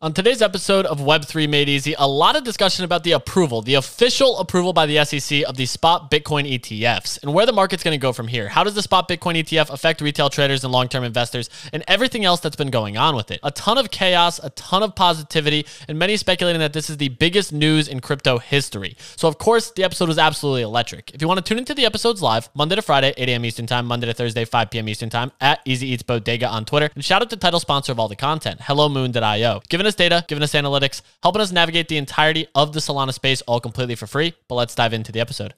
On today's episode of Web3 Made Easy, a lot of discussion about the official approval by the SEC of the spot Bitcoin ETFs and where the market's going to go from here. How does the spot Bitcoin ETF affect retail traders and long-term investors and everything else that's been going on with it? A ton of chaos, a ton of positivity, and many speculating that this is the biggest news in crypto history. So of course, the episode was absolutely electric. If you want to tune into the episodes live, Monday to Friday, 8 a.m. Eastern Time, Monday to Thursday, 5 p.m. Eastern Time, at Easy Eats Bodega on Twitter, and shout out to the title sponsor of all the content, HelloMoon.io. Giving us data, giving us analytics, helping us navigate the entirety of the Solana space all completely for free. But let's dive into the episode.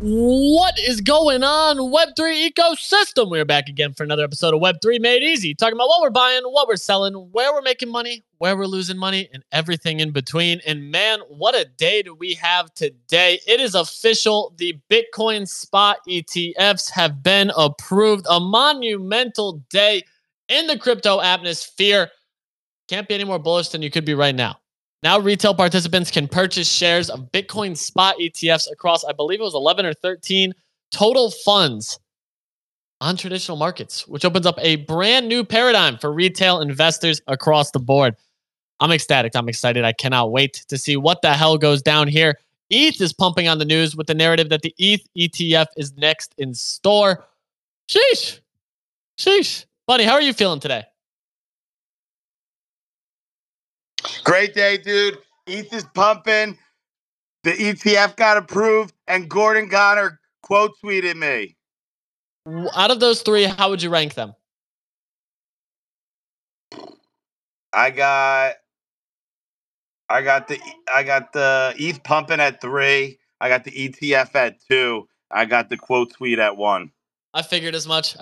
What is going on, Web3 ecosystem? We're back again for another episode of Web3 Made Easy, talking about what we're buying, what we're selling, where we're making money, where we're losing money, and everything in between. And man, what a day do we have today. It is official. The Bitcoin spot ETFs have been approved. A monumental day in the crypto atmosphere. Can't be any more bullish than you could be right now. Now retail participants can purchase shares of Bitcoin spot ETFs across, I believe it was 11 or 13 total funds on traditional markets, which opens up a brand new paradigm for retail investors across the board. I'm ecstatic. I'm excited. I cannot wait to see what the hell goes down here. ETH is pumping on the news with the narrative that the ETH ETF is next in store. Sheesh. Sheesh. Buddy, how are you feeling today? Great day, dude. ETH is pumping. The ETF got approved, and Gordon Goddard quote tweeted me. Out of those three, how would you rank them? I got the ETH pumping at 3. I got the ETF at 2. I got the quote tweet at 1. I figured as much.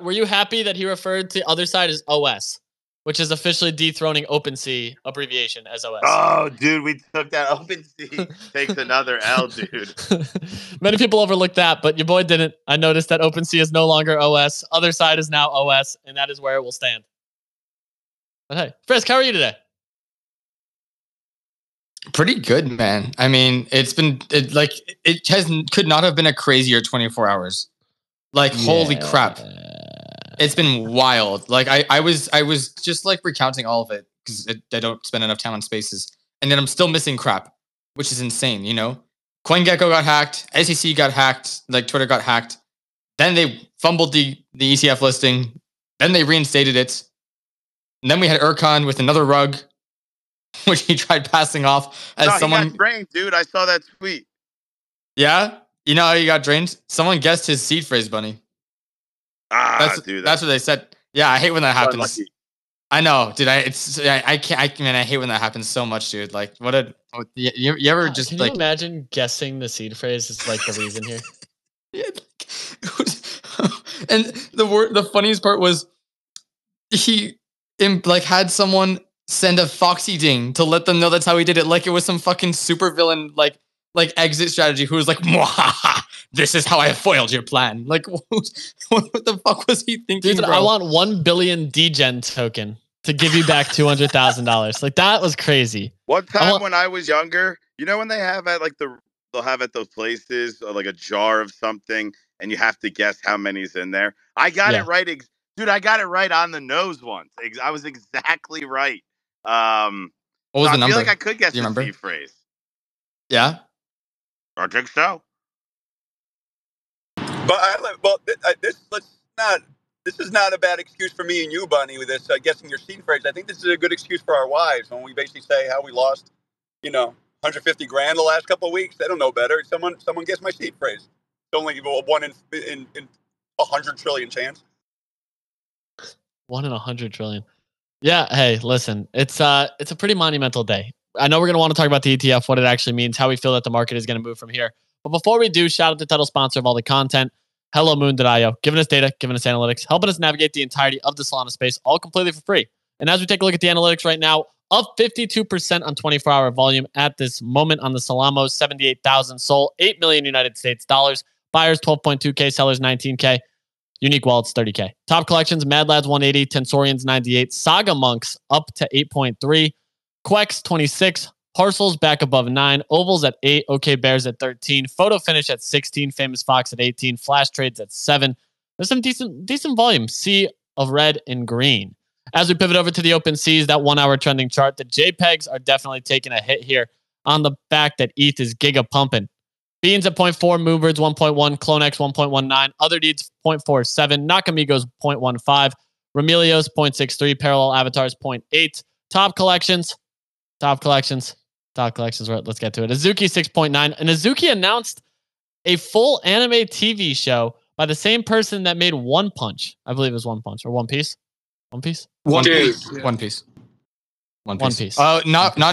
Were you happy that he referred to the other side as OS? Which is officially dethroning OpenSea abbreviation as OS. Oh, dude, we took that. OpenSea takes another L, dude. Many people overlooked that, but your boy didn't. I noticed that OpenSea is no longer OS. Other side is now OS, and that is where it will stand. But hey, Frisk, how are you today? Pretty good, man. I mean, it could not have been a crazier 24 hours. Like, yeah. Holy crap. It's been wild. Like I was just like recounting all of it because I don't spend enough time on spaces, and then I'm still missing crap, which is insane. You know, CoinGecko got hacked, SEC got hacked, like Twitter got hacked. Then they fumbled the ETF listing. Then they reinstated it. And then we had Erkan with another rug, which he tried passing off as someone. He got drained, dude. I saw that tweet. Yeah, you know how he got drained? Someone guessed his seed phrase, Bunny. That's what they said. Yeah, I hate when that happens. So I know, dude. I hate when that happens so much, dude. Like, you ever just like imagine guessing the seed phrase is like the reason here. Yeah, and the funniest part was he had someone send a Foxy ding to let them know that's how he did it. Like it was some fucking supervillain like exit strategy. Who was like, "Mwahaha. This is how I foiled your plan." Like, what the fuck was he thinking? Dude, bro? I want 1 billion DGen token to give you back $200,000. Like, that was crazy. One time when I was younger, you know when they have at they'll have at those places like a jar of something, and you have to guess how many's in there. I got it right, dude. I got it right on the nose once. I was exactly right. What was the number? I feel like I could guess the C phrase. Yeah, I think so. But this is not a bad excuse for me and you, Bunny, with this guessing your seed phrase. I think this is a good excuse for our wives when we basically say how we lost, you know, $150,000 the last couple of weeks. They don't know better. Someone guessed my seed phrase. It's only one in 100 trillion chance. One in 100 trillion. Yeah. Hey, listen, it's a pretty monumental day. I know we're going to want to talk about the ETF, what it actually means, how we feel that the market is going to move from here. But before we do, shout out to the title sponsor of all the content, HelloMoon.io, giving us data, giving us analytics, helping us navigate the entirety of the Solana space, all completely for free. And as we take a look at the analytics right now, up 52% on 24-hour volume at this moment on the Solamos, 78,000 SOL, 8 million United States dollars, buyers 12.2K, sellers 19K, unique wallets 30K. Top collections, Mad Lads 180, Tensorians 98, Saga Monks up to 8.3, Quex 26, Parcels back above 9, Ovals at 8, OK Bears at 13, Photo Finish at 16, Famous Fox at 18, Flash Trades at 7. There's some decent volume. Sea of red and green. As we pivot over to the open seas, that 1 hour trending chart, the JPEGs are definitely taking a hit here on the fact that ETH is giga pumping. Beans at 0.4, Moonbirds 1.1, CloneX 1.19, Other Deeds 0.47, Nakamigos 0.15, Remelios 0.63, Parallel Avatars 0.8, Top Collections, right? Let's get to it. Azuki 6.9, and Azuki announced a full anime TV show by the same person that made One Punch. I believe it was One Punch or One Piece. One Piece. Not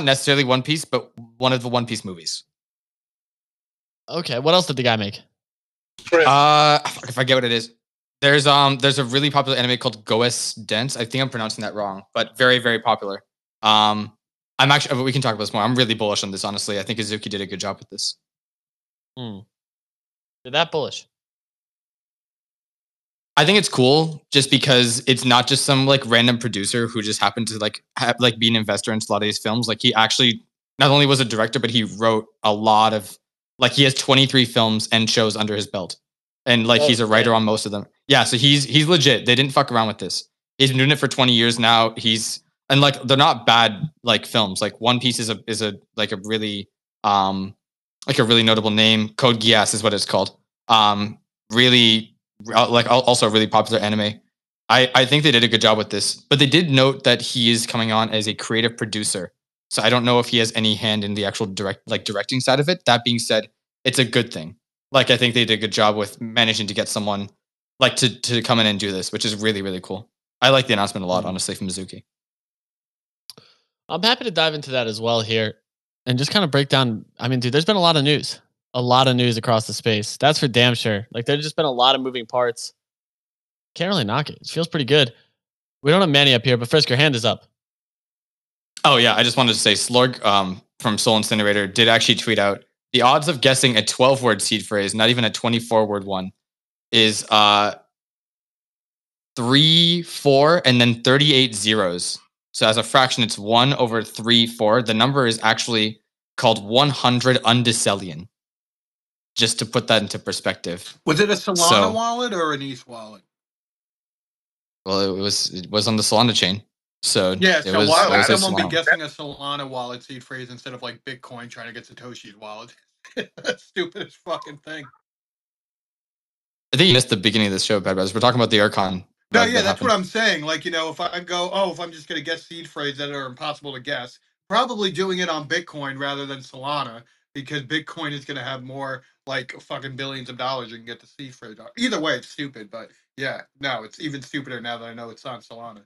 necessarily One Piece, but one of the One Piece movies. Okay, what else did the guy make? I forget what it is. There's a really popular anime called Goes Dance. I think I'm pronouncing that wrong, but very, very popular. We can talk about this more. I'm really bullish on this, honestly. I think Azuki did a good job with this. Did that bullish? I think it's cool just because it's not just some like random producer who just happened to like be an investor in a lot of these films. Like he actually not only was a director, but he wrote a lot of like he has 23 films and shows under his belt, and he's a writer on most of them. Yeah, so he's legit. They didn't fuck around with this. He's been doing it for 20 years now. And they're not bad like films. Like One Piece is a really notable name. Code Geass is what it's called. Also a really popular anime. I think they did a good job with this, but they did note that he is coming on as a creative producer. So I don't know if he has any hand in the actual directing side of it. That being said, it's a good thing. Like I think they did a good job with managing to get someone like to come in and do this, which is really, really cool. I like the announcement a lot, honestly, from Azuki. I'm happy to dive into that as well here and just kind of break down. I mean, dude, there's been a lot of news across the space. That's for damn sure. Like there's just been a lot of moving parts. Can't really knock it. It feels pretty good. We don't have Manny up here, but Frisk, your hand is up. Oh yeah. I just wanted to say Slorg from Soul Incinerator did actually tweet out the odds of guessing a 12-word seed phrase, not even a 24-word one, is 3, 4, and then 38 zeros. So as a fraction, it's 1/3, 4. The number is actually called 100 undecellion. Just to put that into perspective. Was it a Solana wallet or an ETH wallet? Well, it was on the Solana chain. So yeah, so why would someone be guessing a Solana wallet seed phrase instead of like Bitcoin trying to get Satoshi's wallet? That's stupidest fucking thing. I think you missed the beginning of the show, Bad Brothers. We're talking about the Archon. No, yeah, that's what I'm saying. Like, you know, if I'm just gonna guess seed phrases that are impossible to guess, probably doing it on Bitcoin rather than Solana, because Bitcoin is gonna have more like fucking billions of dollars you can get the seed phrase. Either way, it's stupid, but yeah, no, it's even stupider now that I know it's on Solana.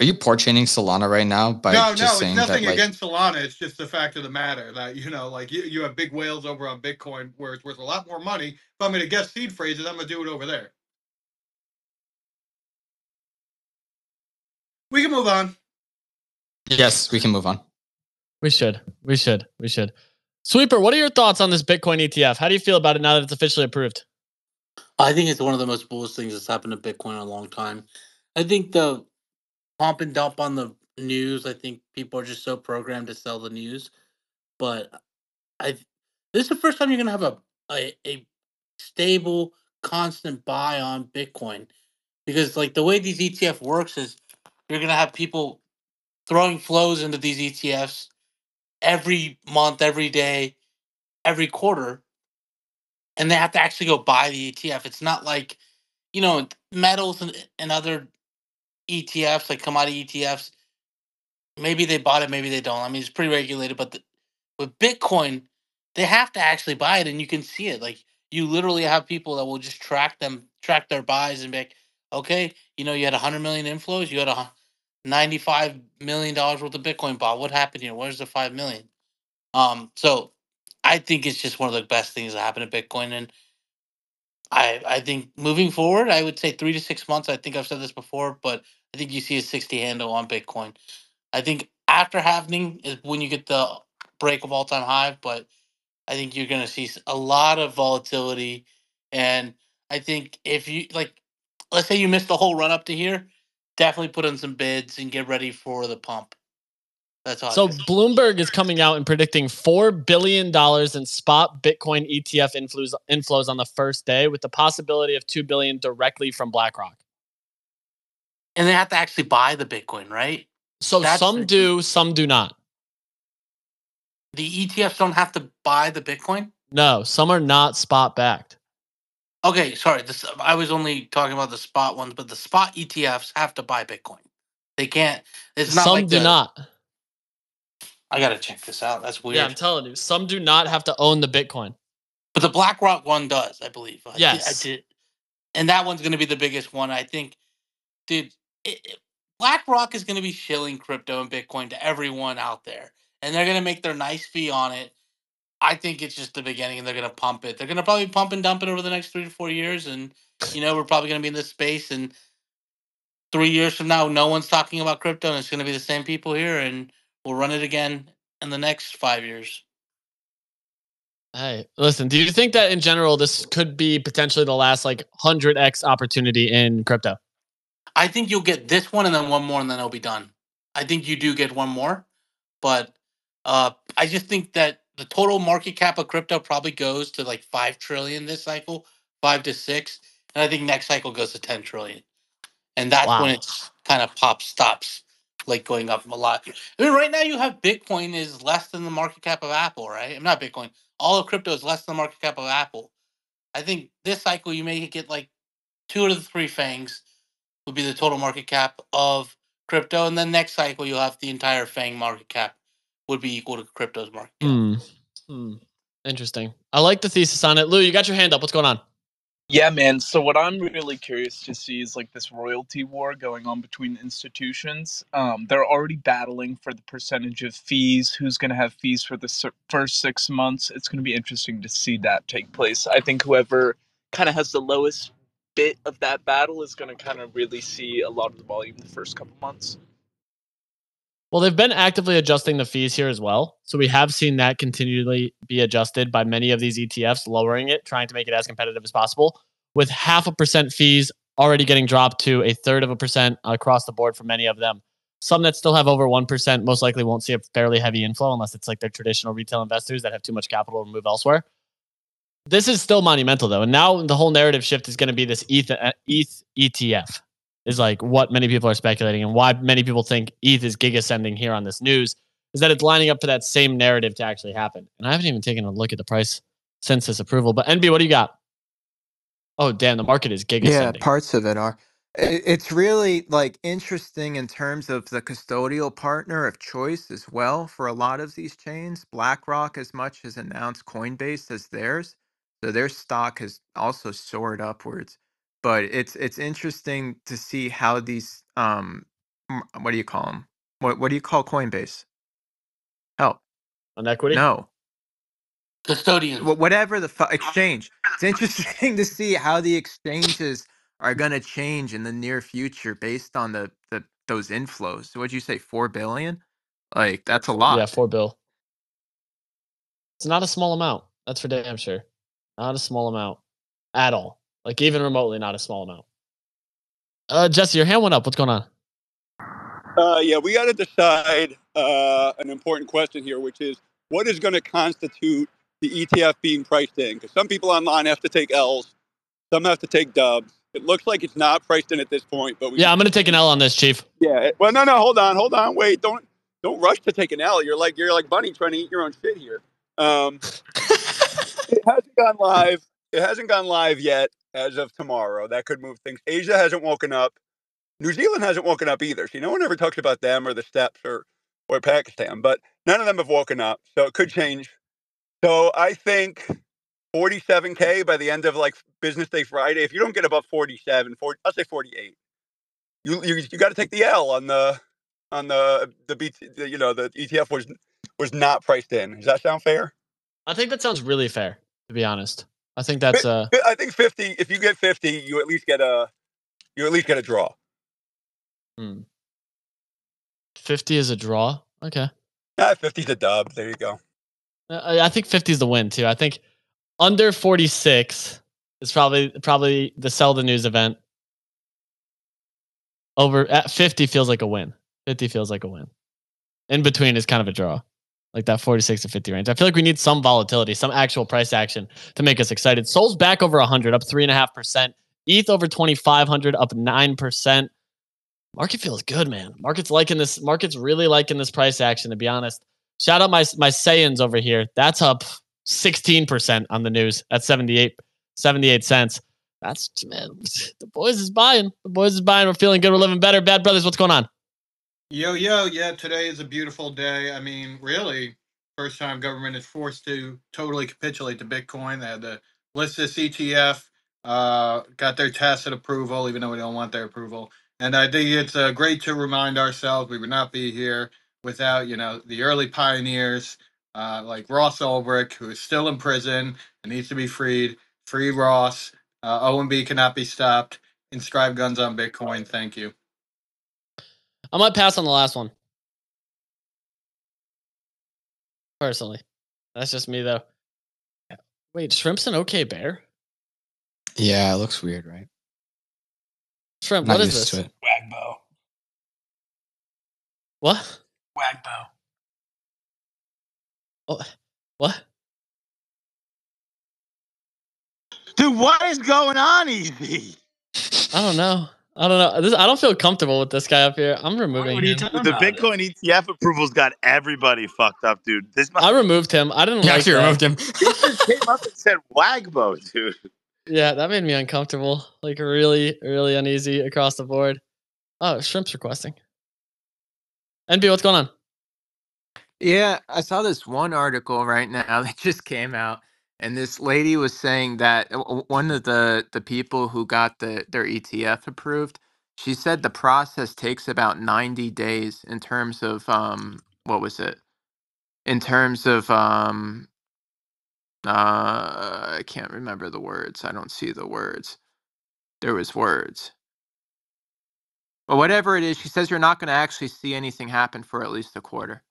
Are you poor chaining Solana right now? No, it's nothing against Solana. It's just the fact of the matter that, you know, like you have big whales over on Bitcoin where it's worth a lot more money. If I'm gonna guess seed phrases, I'm gonna do it over there. We can move on. Yes, we can move on. We should. Sweeper, what are your thoughts on this Bitcoin ETF? How do you feel about it now that it's officially approved? I think it's one of the most bullish things that's happened to Bitcoin in a long time. I think the pump and dump on the news, I think people are just so programmed to sell the news. But this is the first time you're going to have a stable, constant buy on Bitcoin. Because like the way these ETF works is you're going to have people throwing flows into these ETFs every month, every day, every quarter, and they have to actually go buy the ETF. It's not like, you know, metals and other ETFs, like commodity ETFs, maybe they bought it, maybe they don't. I mean, it's pretty regulated, but with Bitcoin, they have to actually buy it, and you can see it. Like, you literally have people that will just track their buys and be like, okay, you know, you had 100 million inflows, you had $95 million worth of Bitcoin bought. What happened here? Where's the $5 million? So I think it's just one of the best things that happened to Bitcoin. And I think moving forward, I would say 3 to 6 months. I think I've said this before, but I think you see a 60 handle on Bitcoin. I think after halving is when you get the break of all-time high, but I think you're going to see a lot of volatility. And I think if you, like, let's say you missed the whole run up to here, definitely put in some bids and get ready for the pump. That's all. So Bloomberg is coming out and predicting $4 billion in spot Bitcoin ETF inflows on the first day, with the possibility of $2 billion directly from BlackRock. And they have to actually buy the Bitcoin, right? So some do, some do not. The ETFs don't have to buy the Bitcoin? No, some are not spot backed. Okay, sorry. I was only talking about the spot ones, but the spot ETFs have to buy Bitcoin. They can't. It's not. Some like do not. I gotta check this out. That's weird. Yeah, I'm telling you, some do not have to own the Bitcoin, but the BlackRock one does, I believe. Yes, I did. And that one's gonna be the biggest one, I think. Dude, BlackRock is gonna be shilling crypto and Bitcoin to everyone out there, and they're gonna make their nice fee on it. I think it's just the beginning, and they're going to pump it. They're going to probably pump and dump it over the next 3 to 4 years, and we're probably going to be in this space. And 3 years from now, no one's talking about crypto, and it's going to be the same people here, and we'll run it again in the next 5 years. Hey, listen, do you think that in general this could be potentially the last like 100x opportunity in crypto? I think you'll get this one and then one more, and then it'll be done. I think you do get one more, but I just think that the total market cap of crypto probably goes to like 5 trillion this cycle, 5 to 6. And I think next cycle goes to 10 trillion. And that's when it kind of stops like going up a lot. I mean, right now you have Bitcoin is less than the market cap of Apple, right? I'm not Bitcoin. All of crypto is less than the market cap of Apple. I think this cycle you may get like 2 out of the 3 fangs would be the total market cap of crypto. And then next cycle you'll have the entire fang market cap would be equal to crypto's market. Interesting. I like the thesis on it. Lou, you got your hand up. What's going on? Yeah, man. So what I'm really curious to see is like this royalty war going on between institutions. They're already battling for the percentage of fees, who's going to have fees for the first 6 months. It's going to be interesting to see that take place. I think whoever kind of has the lowest bit of that battle is going to kind of really see a lot of the volume the first couple months. Well, they've been actively adjusting the fees here as well. So we have seen that continually be adjusted by many of these ETFs, lowering it, trying to make it as competitive as possible, with 0.5% fees already getting dropped to 1/3% across the board for many of them. Some that still have over 1% most likely won't see a fairly heavy inflow unless it's like their traditional retail investors that have too much capital to move elsewhere. This is still monumental, though. And now the whole narrative shift is going to be this ETH ETF. Is like what many people are speculating, and why many people think ETH is gig ascending here on this news is that it's lining up for that same narrative to actually happen. And I haven't even taken a look at the price since this approval. But NB, what do you got? Oh, damn, the market is gig ascending. Yeah, parts of it are. It's really like interesting in terms of the custodial partner of choice as well for a lot of these chains. BlackRock, as much has announced Coinbase as theirs, so their stock has also soared upwards. But it's interesting to see how these what do you call them? What do you call Coinbase? Help. An equity? No. Custodian. Whatever the exchange. It's interesting to see how the exchanges are going to change in the near future based on those inflows. So what'd you say? 4 billion? Like that's a lot. Yeah, 4 billion. It's not a small amount. That's for damn sure. Not a small amount at all. Like, even remotely, not a small amount. Jesse, your hand went up. What's going on? Yeah, we got to decide an important question here, which is what is going to constitute the ETF being priced in? Because some people online have to take L's. Some have to take dubs. It looks like it's not priced in at this point. But yeah, I'm going to take an L on this, Chief. Yeah. Well, no, hold on. Wait, don't rush to take an L. You're like Bunny trying to eat your own shit here. It hasn't gone live. It hasn't gone live yet. As of tomorrow, that could move things. Asia hasn't woken up. New Zealand hasn't woken up either. So no one ever talks about them or the steppes or Pakistan, but none of them have woken up. So it could change. So I think 47K by the end of like business day Friday, if you don't get above 47, 40, I'll say 48, you got to take the L on the the ETF was not priced in. Does that sound fair? I think that sounds really fair, to be honest. I think that's I think 50. If you get 50, you at least get a draw. 50 is a draw. Okay. 50's a dub. There you go. I think 50 is the win too. I think under 46 is probably the sell the news event. Over at 50 feels like a win. 50 feels like a win. In between is kind of a draw. Like that 46 to 50 range. I feel like we need some volatility, some actual price action to make us excited. Sol's back over 100, up 3.5%. ETH over 2,500, up 9%. Market feels good, man. Market's liking this. Market's really liking this price action, to be honest. Shout out my Saiyans over here. That's up 16% on the news. That's 78 cents. That's, man, the boys is buying. The boys is buying. We're feeling good. We're living better. Bad Brothers, what's going on? Yo. Yeah, today is a beautiful day. I mean, really, first time government is forced to totally capitulate to Bitcoin. They had to list this ETF, got their tacit approval, even though we don't want their approval. And I think it's great to remind ourselves we would not be here without, the early pioneers like Ross Ulbricht, who is still in prison and needs to be freed. Free Ross. OMB cannot be stopped. Inscribe guns on Bitcoin. Thank you. I might pass on the last one. Personally. That's just me, though. Wait, shrimp's an okay bear? Yeah, it looks weird, right? Shrimp, what is this? Wagbo. What? Wagbo. Oh, what? Dude, what is going on, Easy? I don't know. I don't feel comfortable with this guy up here. I'm removing him. The Bitcoin ETF approvals got everybody fucked up, dude. I removed him. I didn't like that. You removed him. He just came up and said Wagbo, dude. Yeah, that made me uncomfortable. Like, really, really uneasy across the board. Oh, Shrimp's requesting. NB, what's going on? Yeah, I saw this one article right now that just came out. And this lady was saying that one of the people who got their ETF approved, she said the process takes about 90 days in terms of, I can't remember the words. I don't see the words. There was words. But whatever it is, she says you're not going to actually see anything happen for at least a quarter.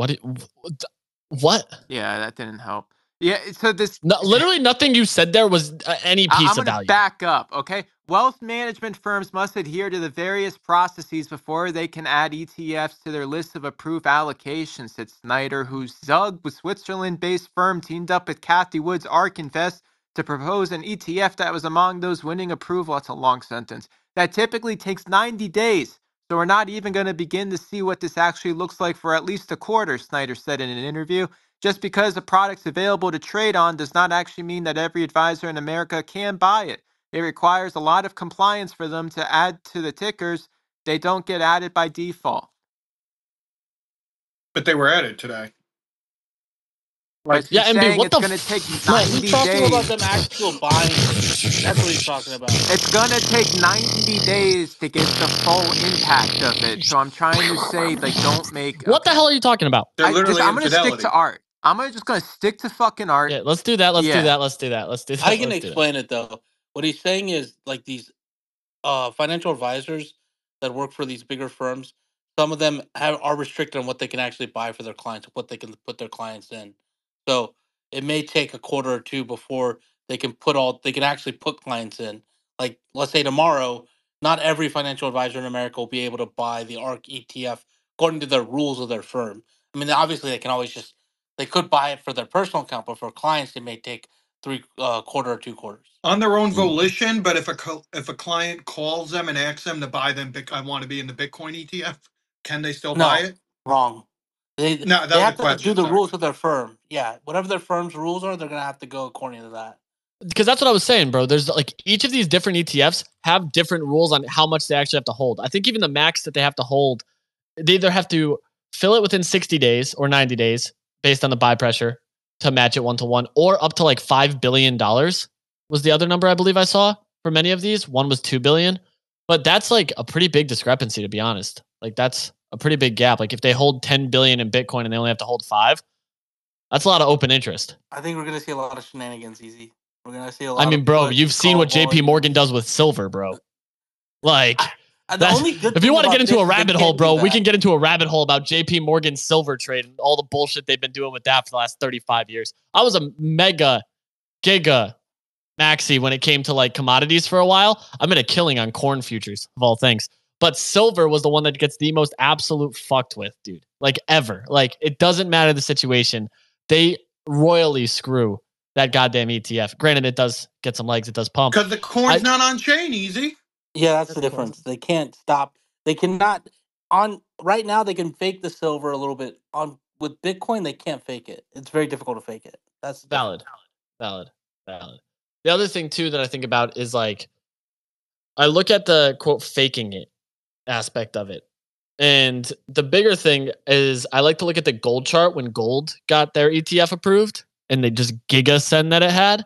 What? Yeah, that didn't help. Yeah, so this... No, literally nothing you said there was any piece of value. I'm going to back up, okay? Wealth management firms must adhere to the various processes before they can add ETFs to their list of approved allocations, said Snyder, whose Zug, Switzerland-based firm, teamed up with Cathie Wood's ARK Invest to propose an ETF that was among those winning approval. That's a long sentence. That typically takes 90 days. So we're not even going to begin to see what this actually looks like for at least a quarter, Snyder said in an interview. Just because the product's available to trade on does not actually mean that every advisor in America can buy it. It requires a lot of compliance for them to add to the tickers. They don't get added by default. But they were added today. Like, yeah, I mean, what the fuck? He's talking about them actual buying. That's what he's talking about. It's going to take 90 days to get the full impact of it. So I'm trying to say, like, don't make... What the hell are you talking about? I'm going to stick to art. I'm just going to stick to fucking art. Yeah, let's do that. Let's do that. I can explain it, though. What he's saying is, like, these financial advisors that work for these bigger firms, some of them are restricted on what they can actually buy for their clients, what they can put their clients in. So it may take a quarter or two before they can actually put clients in. Like, let's say tomorrow, not every financial advisor in America will be able to buy the ARK ETF according to the rules of their firm. I mean, obviously they could buy it for their personal account, but for clients it may take quarter or two quarters on their own volition. But if a client calls them and asks them to buy them, I want to be in the Bitcoin ETF, can they still buy it? Wrong. They have to do the rules of their firm. Yeah, whatever their firm's rules are, they're going to have to go according to that. Because that's what I was saying, bro. There's like each of these different ETFs have different rules on how much they actually have to hold. I think even the max that they have to hold, they either have to fill it within 60 days or 90 days based on the buy pressure to match it 1-to-1 or up to like $5 billion was the other number I believe I saw for many of these. One was $2 billion. But that's like a pretty big discrepancy, to be honest. Like that's a pretty big gap. Like if they hold 10 billion in Bitcoin and they only have to hold 5, that's a lot of open interest. I think we're going to see a lot of shenanigans, Easy. We're going to see a lot. I mean, bro, you've seen what JP Morgan does with silver, bro. Like, if you want to get into a rabbit hole, bro, we can get into a rabbit hole about JP Morgan's silver trade and all the bullshit they've been doing with that for the last 35 years. I was a giga maxi when it came to like commodities for a while. I'm in a killing on corn futures of all things. But silver was the one that gets the most absolute fucked with, dude. Like, ever. Like, it doesn't matter the situation. They royally screw that goddamn ETF. Granted, it does get some legs. It does pump. Because the coin's not on chain, easy. Yeah, that's the difference. They can't stop. They cannot on right now. They can fake the silver a little bit on with Bitcoin. They can't fake it. It's very difficult to fake it. That's valid. Valid. The other thing too that I think about is like, I look at the quote faking it aspect of it. And the bigger thing is I like to look at the gold chart when gold got their ETF approved and they just giga send that it had.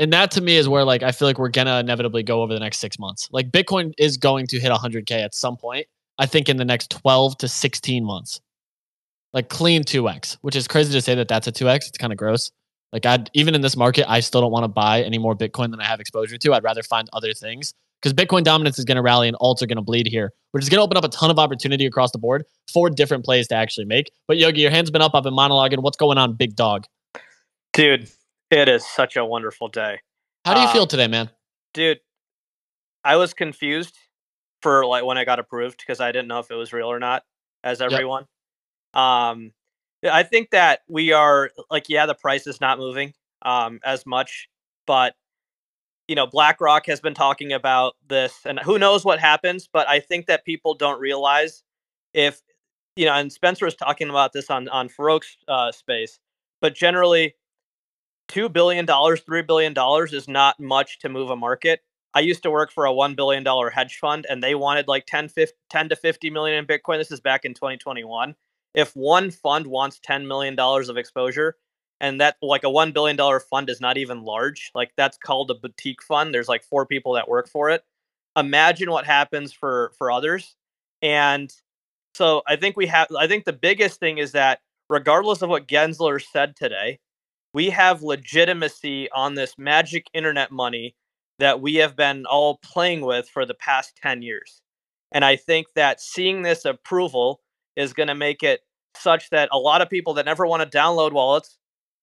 And that to me is where like I feel like we're going to inevitably go over the next 6 months. Like Bitcoin is going to hit 100K at some point, I think in the next 12 to 16 months. Like clean 2x, which is crazy to say that that's a 2x. It's kind of gross. Like even in this market, I still don't want to buy any more Bitcoin than I have exposure to. I'd rather find other things. Because Bitcoin dominance is going to rally and alts are going to bleed here, which is going to open up a ton of opportunity across the board for different plays to actually make. But Yogi, your hand's been up. I've been monologuing. What's going on, big dog? Dude, it is such a wonderful day. How do you feel today, man? Dude, I was confused for like when I got approved because I didn't know if it was real or not, as everyone. Yep. I think that we are like, yeah, the price is not moving as much, but you know, BlackRock has been talking about this and who knows what happens, but I think that people don't realize if, you know, and Spencer was talking about this on Farouk's space, but generally $2 billion, $3 billion is not much to move a market. I used to work for a $1 billion hedge fund and they wanted like 10 to 50 million in Bitcoin. This is back in 2021. If one fund wants $10 million of exposure, and that like a $1 billion fund is not even large. Like that's called a boutique fund. There's like 4 people that work for it. Imagine what happens for others. And so I think the biggest thing is that regardless of what Gensler said today, we have legitimacy on this magic internet money that we have been all playing with for the past 10 years. And I think that seeing this approval is going to make it such that a lot of people that never want to download wallets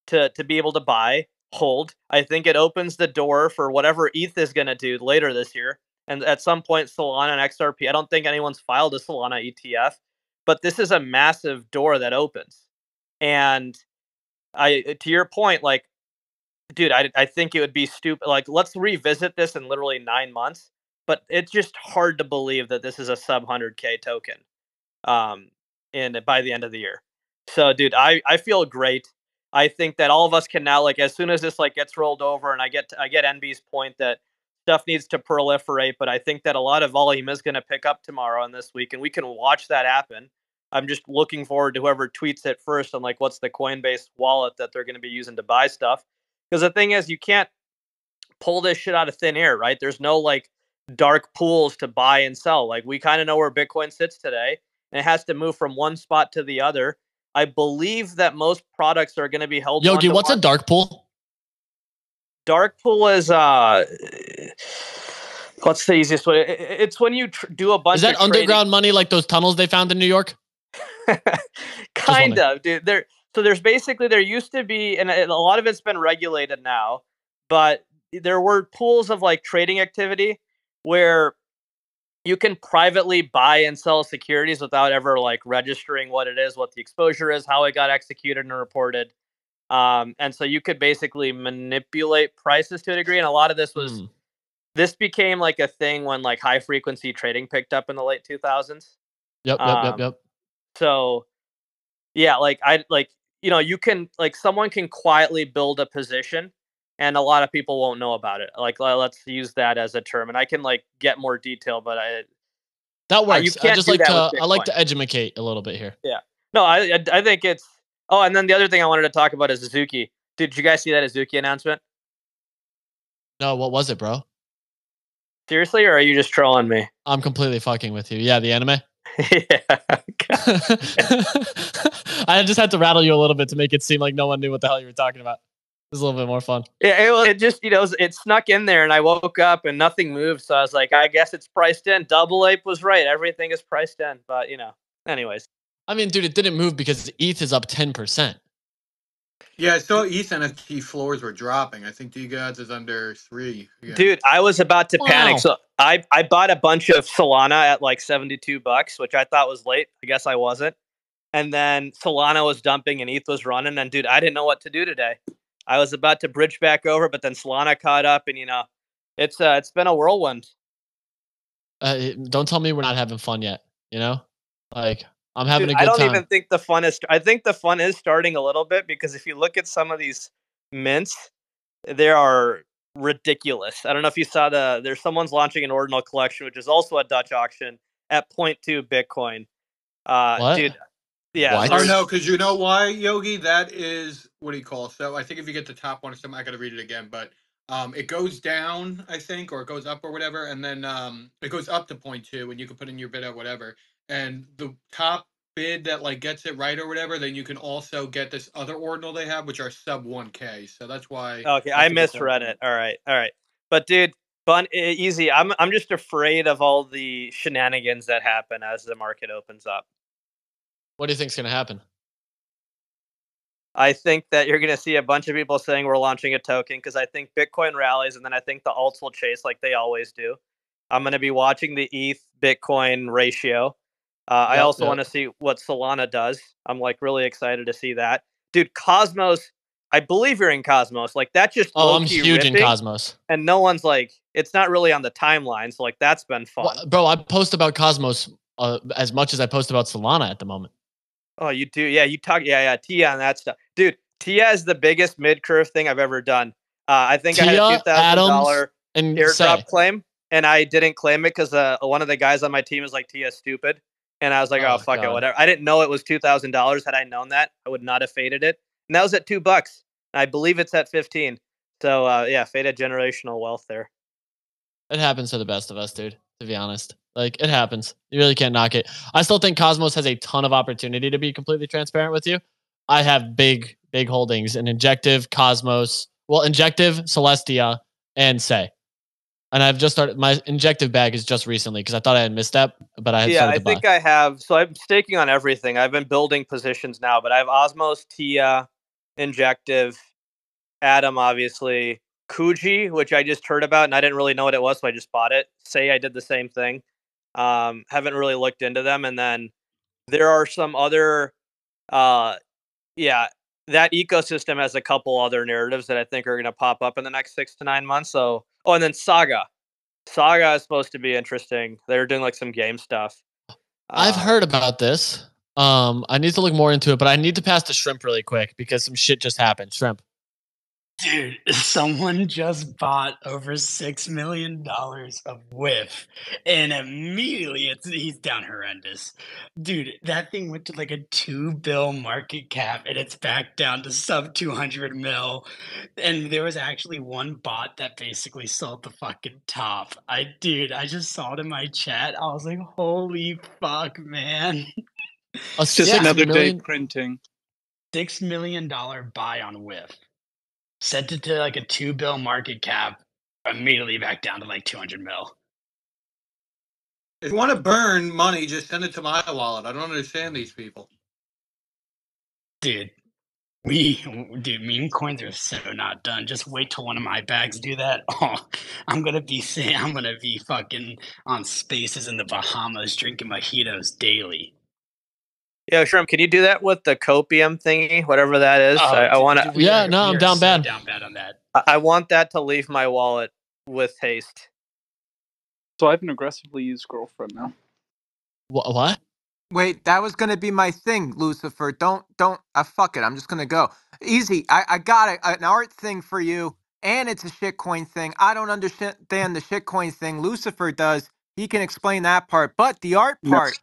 to be able to buy, hold. I think it opens the door for whatever ETH is going to do later this year. And at some point, Solana and XRP, I don't think anyone's filed a Solana ETF, but this is a massive door that opens. And to your point, like, dude, I think it would be stupid. Like, let's revisit this in literally 9 months, but it's just hard to believe that this is a sub 100K token by the end of the year. So, dude, I feel great. I think that all of us can now, like, as soon as this like gets rolled over, and I get NB's point that stuff needs to proliferate, but I think that a lot of volume is going to pick up tomorrow and this week, and we can watch that happen. I'm just looking forward to whoever tweets it first on like what's the Coinbase wallet that they're going to be using to buy stuff. Because the thing is, you can't pull this shit out of thin air, right? There's no like dark pools to buy and sell. Like we kind of know where Bitcoin sits today, and it has to move from one spot to the other. I believe that most products are going to be held. Yogi, what's a dark pool? Dark pool is what's the easiest way? It's when you do a bunch. Is that of underground trading money, like those tunnels they found in New York? Kind of, dude. There's basically there used to be, and a lot of it's been regulated now, but there were pools of like trading activity where you can privately buy and sell securities without ever like registering what it is, what the exposure is, how it got executed and reported. And so you could basically manipulate prices to a degree. And a lot of this was, this became like a thing when like high frequency trading picked up in the late 2000s. Yep. So yeah, like you can like someone can quietly build a position. And a lot of people won't know about it. Like, let's use that as a term. And I can like get more detail, but that works. You can't I like to educate a little bit here. Yeah. No, I think it's. Oh, and then the other thing I wanted to talk about is Azuki. Did you guys see that Azuki announcement? No, what was it, bro? Seriously, or are you just trolling me? I'm completely fucking with you. Yeah, the anime. I just had to rattle you a little bit to make it seem like no one knew what the hell you were talking about. It was a little bit more fun. Yeah, it just, you know, it snuck in there and I woke up and nothing moved. So I was like, I guess it's priced in. Double Ape was right. Everything is priced in. But, you know, anyways. I mean, dude, it didn't move because ETH is up 10%. Yeah, I saw ETH NFT floors were dropping. I think D-Gods is under 3. Yeah. Dude, I was about to panic. So I bought a bunch of Solana at like $72, which I thought was late. I guess I wasn't. And then Solana was dumping and ETH was running. And, dude, I didn't know what to do today. I was about to bridge back over, but then Solana caught up, and it's been a whirlwind. Don't tell me we're not having fun yet. You know, like I'm having a good time. I don't even think the fun is. I think the fun is starting a little bit, because if you look at some of these mints, they are ridiculous. I don't know if you saw someone's launching an ordinal collection, which is also a Dutch auction at 0.2 Bitcoin. What? Dude. Yeah. Oh no, because you know why, Yogi? That is what do you call it? So I think if you get the top one or something, I gotta read it again, but it goes down, I think, or it goes up or whatever, and then it goes up to 0.2 and you can put in your bid at whatever. And the top bid that like gets it right or whatever, then you can also get this other ordinal they have, which are sub 1K. So that's why. Okay, I misread it. All right. But dude, easy. I'm just afraid of all the shenanigans that happen as the market opens up. What do you think's going to happen? I think that you're going to see a bunch of people saying we're launching a token, because I think Bitcoin rallies, and then I think the alts will chase like they always do. I'm going to be watching the ETH Bitcoin ratio. I also want to see what Solana does. I'm like really excited to see that. Dude, Cosmos, I believe you're in Cosmos. Like that just I'm huge in Cosmos. And no one's like, it's not really on the timeline. So like that's been fun. Well, bro, I post about Cosmos as much as I post about Solana at the moment. Oh, you do? Yeah, you talk. Yeah, Tia on that stuff. Dude, Tia is the biggest mid-curve thing I've ever done. I think Tia, I had a $2,000 airdrop claim, and I didn't claim it because one of the guys on my team is like, Tia's stupid. And I was like, oh fuck God. It, whatever. I didn't know it was $2,000. Had I known that, I would not have faded it. And that was at $2. I believe it's at 15. So yeah, faded generational wealth there. It happens to the best of us, dude, to be honest. Like, it happens. You really can't knock it. I still think Cosmos has a ton of opportunity, to be completely transparent with you. I have big, big holdings in Injective, Cosmos, Celestia, and Say. And I've just started, my Injective bag is just recently, because I thought I had misstep, but I had started to buy. Yeah, I think I have. So I'm staking on everything. I've been building positions now, but I have Osmos, Tia, Injective, Atom, obviously, Kuji, which I just heard about, and I didn't really know what it was, so I just bought it. Say I did the same thing. Haven't really looked into them, and then there are some other that ecosystem has a couple other narratives that I think are going to pop up in the next 6 to 9 months. So and then Saga is supposed to be interesting. They're doing like some game stuff. I've heard about this. I need to look more into it, but I need to pass to Shrimp really quick because some shit just happened. Shrimp. Dude, someone just bought over $6 million of WIF, and immediately he's down horrendous. Dude, that thing went to like a $2 billion market cap, and it's back down to sub 200 mil. And there was actually one bot that basically sold the fucking top. I just saw it in my chat. I was like, holy fuck, man. It's just another day printing. $6 million buy on WIF. Sent it to like a $2 billion market cap, immediately back down to like 200 mil. If you want to burn money, just send it to my wallet. I don't understand these people. Dude, meme coins are so not done. Just wait till one of my bags do that. Oh, I'm gonna be fucking on spaces in the Bahamas drinking mojitos daily. Yeah, Shrimp, can you do that with the copium thingy, whatever that is? I want to. Yeah, no, I'm down bad. Down bad on that. I want that to leave my wallet with haste. So I have an aggressively used girlfriend now. What? Wait, that was gonna be my thing, Lucifer. Don't, fuck it. I'm just gonna go easy. I got it. An art thing for you, and it's a shitcoin thing. I don't understand the shitcoin thing. Lucifer does. He can explain that part, but the art part. Yes.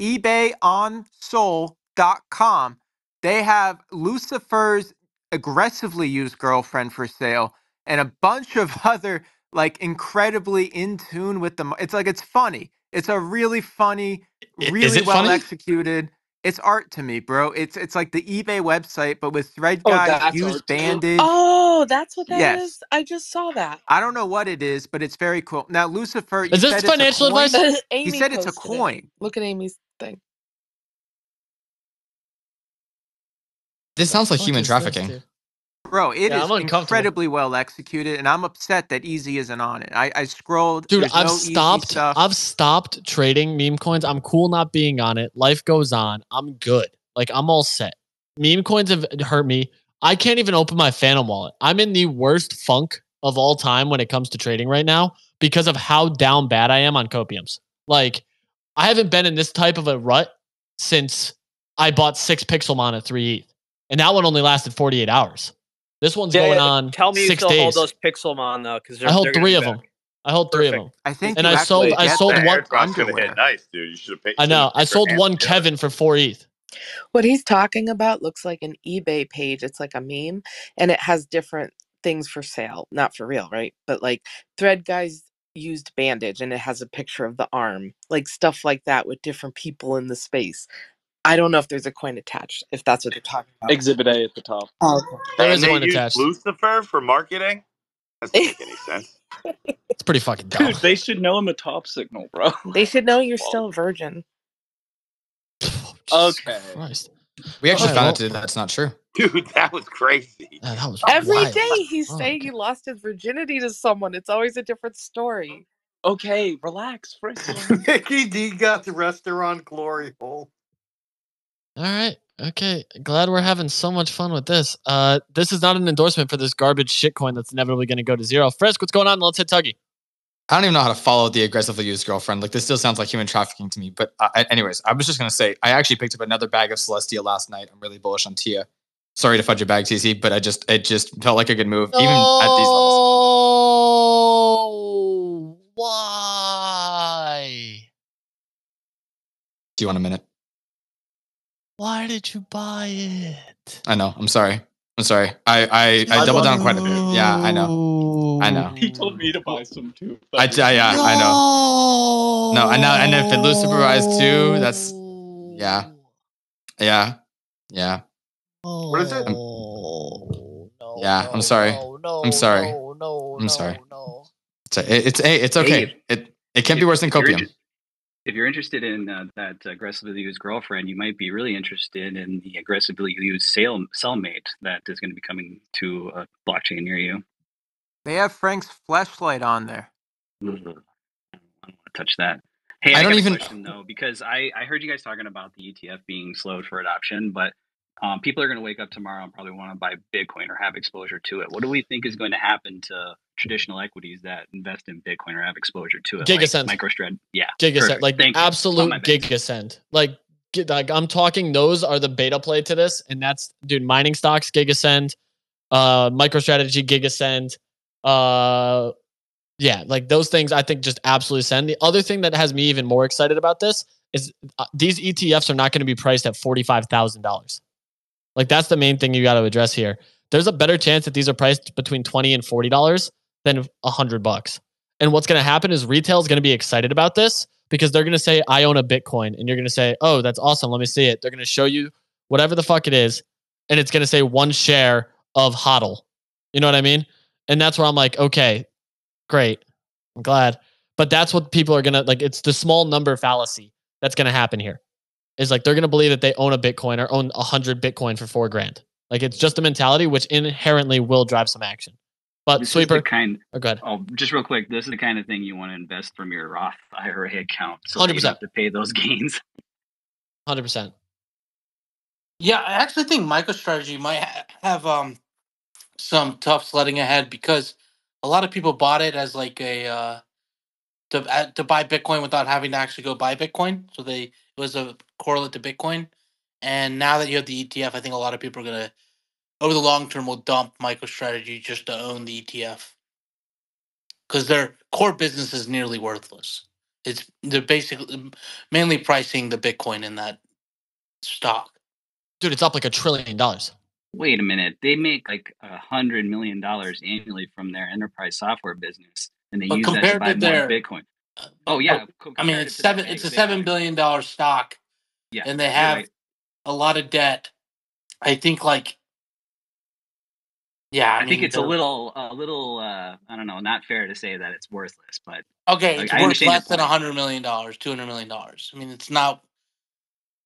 ebayonsoul.com, they have Lucifer's aggressively used girlfriend for sale and a bunch of other like incredibly in tune with them. It's funny. It's a really funny, really well executed. It's art to me, bro. It's like the eBay website, but with thread guides, used bandage. Oh, that's what that is. I just saw that. I don't know what it is, but it's very cool. Now, Lucifer, is this financial advice? He said it's a coin. Look at Amy's thing. This sounds like human trafficking. Bro, it is incredibly well executed, and I'm upset that Easy isn't on it. I scrolled. Dude, I've stopped trading meme coins. I'm cool not being on it. Life goes on. I'm good. Like, I'm all set. Meme coins have hurt me. I can't even open my Phantom wallet. I'm in the worst funk of all time when it comes to trading right now because of how down bad I am on copiums. Like, I haven't been in this type of a rut since I bought 6 Pixelmon at 3 ETH. And that one only lasted 48 hours. This one's going on 6 days. Tell me you still hold those Pixelmon, though. I held 3 of them. I held 3 of them. I think, and I sold one. Nice, dude. You should have paid. I know. I sold one Kevin for 4 ETH. What he's talking about looks like an eBay page. It's like a meme, and it has different things for sale. Not for real, right? But like Thread Guys used bandage, and it has a picture of the arm. Like stuff like that with different people in the space. I don't know if there's a coin attached, if that's what they're talking about. Exhibit A at the top. Oh, there is a coin attached. Lucifer for marketing? That doesn't make any sense. It's pretty fucking dumb. Dude, they should know I'm a top signal, bro. They should know you're still a virgin. Okay. Christ. We actually found out today that's not true. Dude, that was crazy. Yeah, that was Every day he's saying he lost his virginity to someone. It's always a different story. Okay, relax. Mickey D got the restaurant glory hole. All right. Okay. Glad we're having so much fun with this. This is not an endorsement for this garbage shitcoin that's inevitably going to go to zero. Frisk, what's going on? Let's hit Tuggy. I don't even know how to follow the aggressively used girlfriend. Like, this still sounds like human trafficking to me. But anyways, I was just going to say, I actually picked up another bag of Celestia last night. I'm really bullish on Tia. Sorry to fudge your bag, TC, but it just felt like a good move, even at these levels. Oh, why? Do you want a minute? Why did you buy it? I know. I'm sorry. I'm sorry. I doubled down quite a bit. Yeah, I know. I know. He told me to buy some too. I know. No, I know. And if it loses supervised too, that's yeah. What is it? I'm sorry. I'm sorry. I'm sorry. It's okay. It can't be worse than copium. If you're interested in that aggressively used girlfriend, you might be really interested in the aggressively used cellmate that is going to be coming to a blockchain near you. They have Frank's fleshlight on there. I don't want to touch that. Hey, I don't even got a question, though, because I heard you guys talking about the ETF being slowed for adoption, but people are going to wake up tomorrow and probably want to buy Bitcoin or have exposure to it. What do we think is going to happen to traditional equities that invest in Bitcoin or have exposure to it? Gigascent. Like MicroStrategy. Yeah. Gigascent. Like absolute gigascent. Like I'm talking, those are the beta play to this. And that's, dude, mining stocks, gigascent, MicroStrategy, gigascent. Yeah, like those things I think just absolutely send. The other thing that has me even more excited about this is these ETFs are not going to be priced at $45,000. Like, that's the main thing you got to address here. There's a better chance that these are priced between $20 and $40 than $100. And what's going to happen is retail is going to be excited about this because they're going to say, I own a Bitcoin. And you're going to say, oh, that's awesome. Let me see it. They're going to show you whatever the fuck it is. And it's going to say 1 share of HODL. You know what I mean? And that's where I'm like, okay, great. I'm glad. But that's what people are going to, like, it's the small number fallacy that's going to happen here. Is like they're going to believe that they own a Bitcoin or own 100 Bitcoin for $4,000. Like, it's just a mentality which inherently will drive some action. But this Sweeper, go ahead. Oh, just real quick, this is the kind of thing you want to invest from your Roth IRA account. So 100%. You have to pay those gains. 100%. Yeah, I actually think MicroStrategy might have some tough sledding ahead because a lot of people bought it as like a to buy Bitcoin without having to actually go buy Bitcoin. So they was a correlate to Bitcoin, and now that you have the ETF, I think a lot of people are gonna, over the long term, will dump MicroStrategy just to own the ETF because their core business is nearly worthless. They're basically mainly pricing the Bitcoin in that stock. Dude, it's up like $1 trillion. Wait a minute, they make like $100 million annually from their enterprise software business, and they use that to buy more Bitcoin. Oh yeah, I mean it's a $7 billion stock, yeah, and they have a lot of debt. I think like, yeah, I mean, it's a little I don't know, not fair to say that it's worthless, but okay, like, it's worth less than $100 million, $200 million. I mean, it's not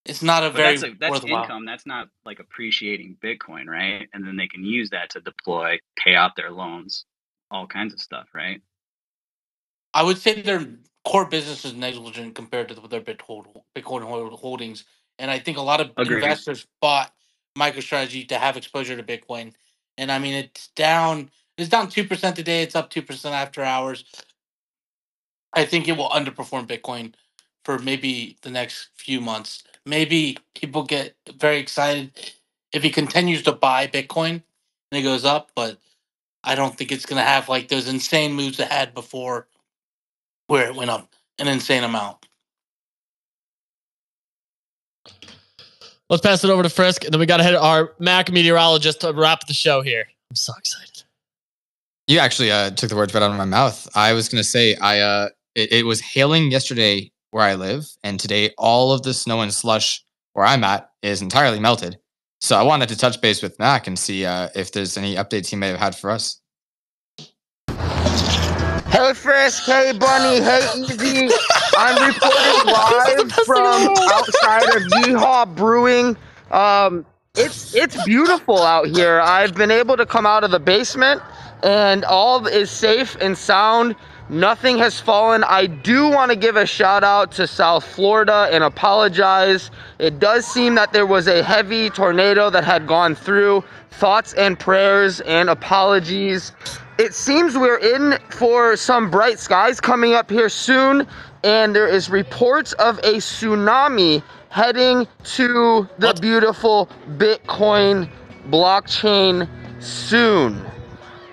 a very that's income. That's not like appreciating Bitcoin, right? And then they can use that to deploy, pay off their loans, all kinds of stuff, right? I would say their core business is negligent compared to their Bitcoin holdings, and I think a lot of investors bought MicroStrategy to have exposure to Bitcoin. And I mean, it's down 2% today. It's up 2% after hours. I think it will underperform Bitcoin for maybe the next few months. Maybe people get very excited if he continues to buy Bitcoin and it goes up, but I don't think it's going to have like those insane moves it had before where it went up an insane amount. Let's pass it over to Frisk, and then we got to head to our Mac meteorologist to wrap the show here. I'm so excited. You actually took the words right out of my mouth. I was going to say it was hailing yesterday where I live, and today all of the snow and slush where I'm at is entirely melted. So I wanted to touch base with Mac and see if there's any updates he may have had for us. Hey, Frisk. Hey, Bunny. Hey, Easy. I'm reporting live from outside of Yeehaw Brewing. It's beautiful out here. I've been able to come out of the basement, and all is safe and sound. Nothing has fallen. I do want to give a shout out to South Florida and apologize. It does seem that there was a heavy tornado that had gone through. Thoughts and prayers and apologies. It seems we're in for some bright skies coming up here soon, and there is reports of a tsunami heading to the beautiful Bitcoin blockchain soon.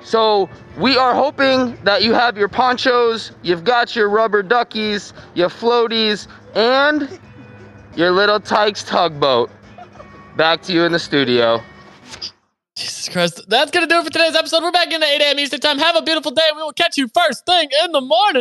So we are hoping that you have your ponchos, you've got your rubber duckies, your floaties, and your little Tykes tugboat. Back to you in the studio. Jesus Christ. That's going to do it for today's episode. We're back in at 8 a.m. Eastern Time. Have a beautiful day. We will catch you first thing in the morning.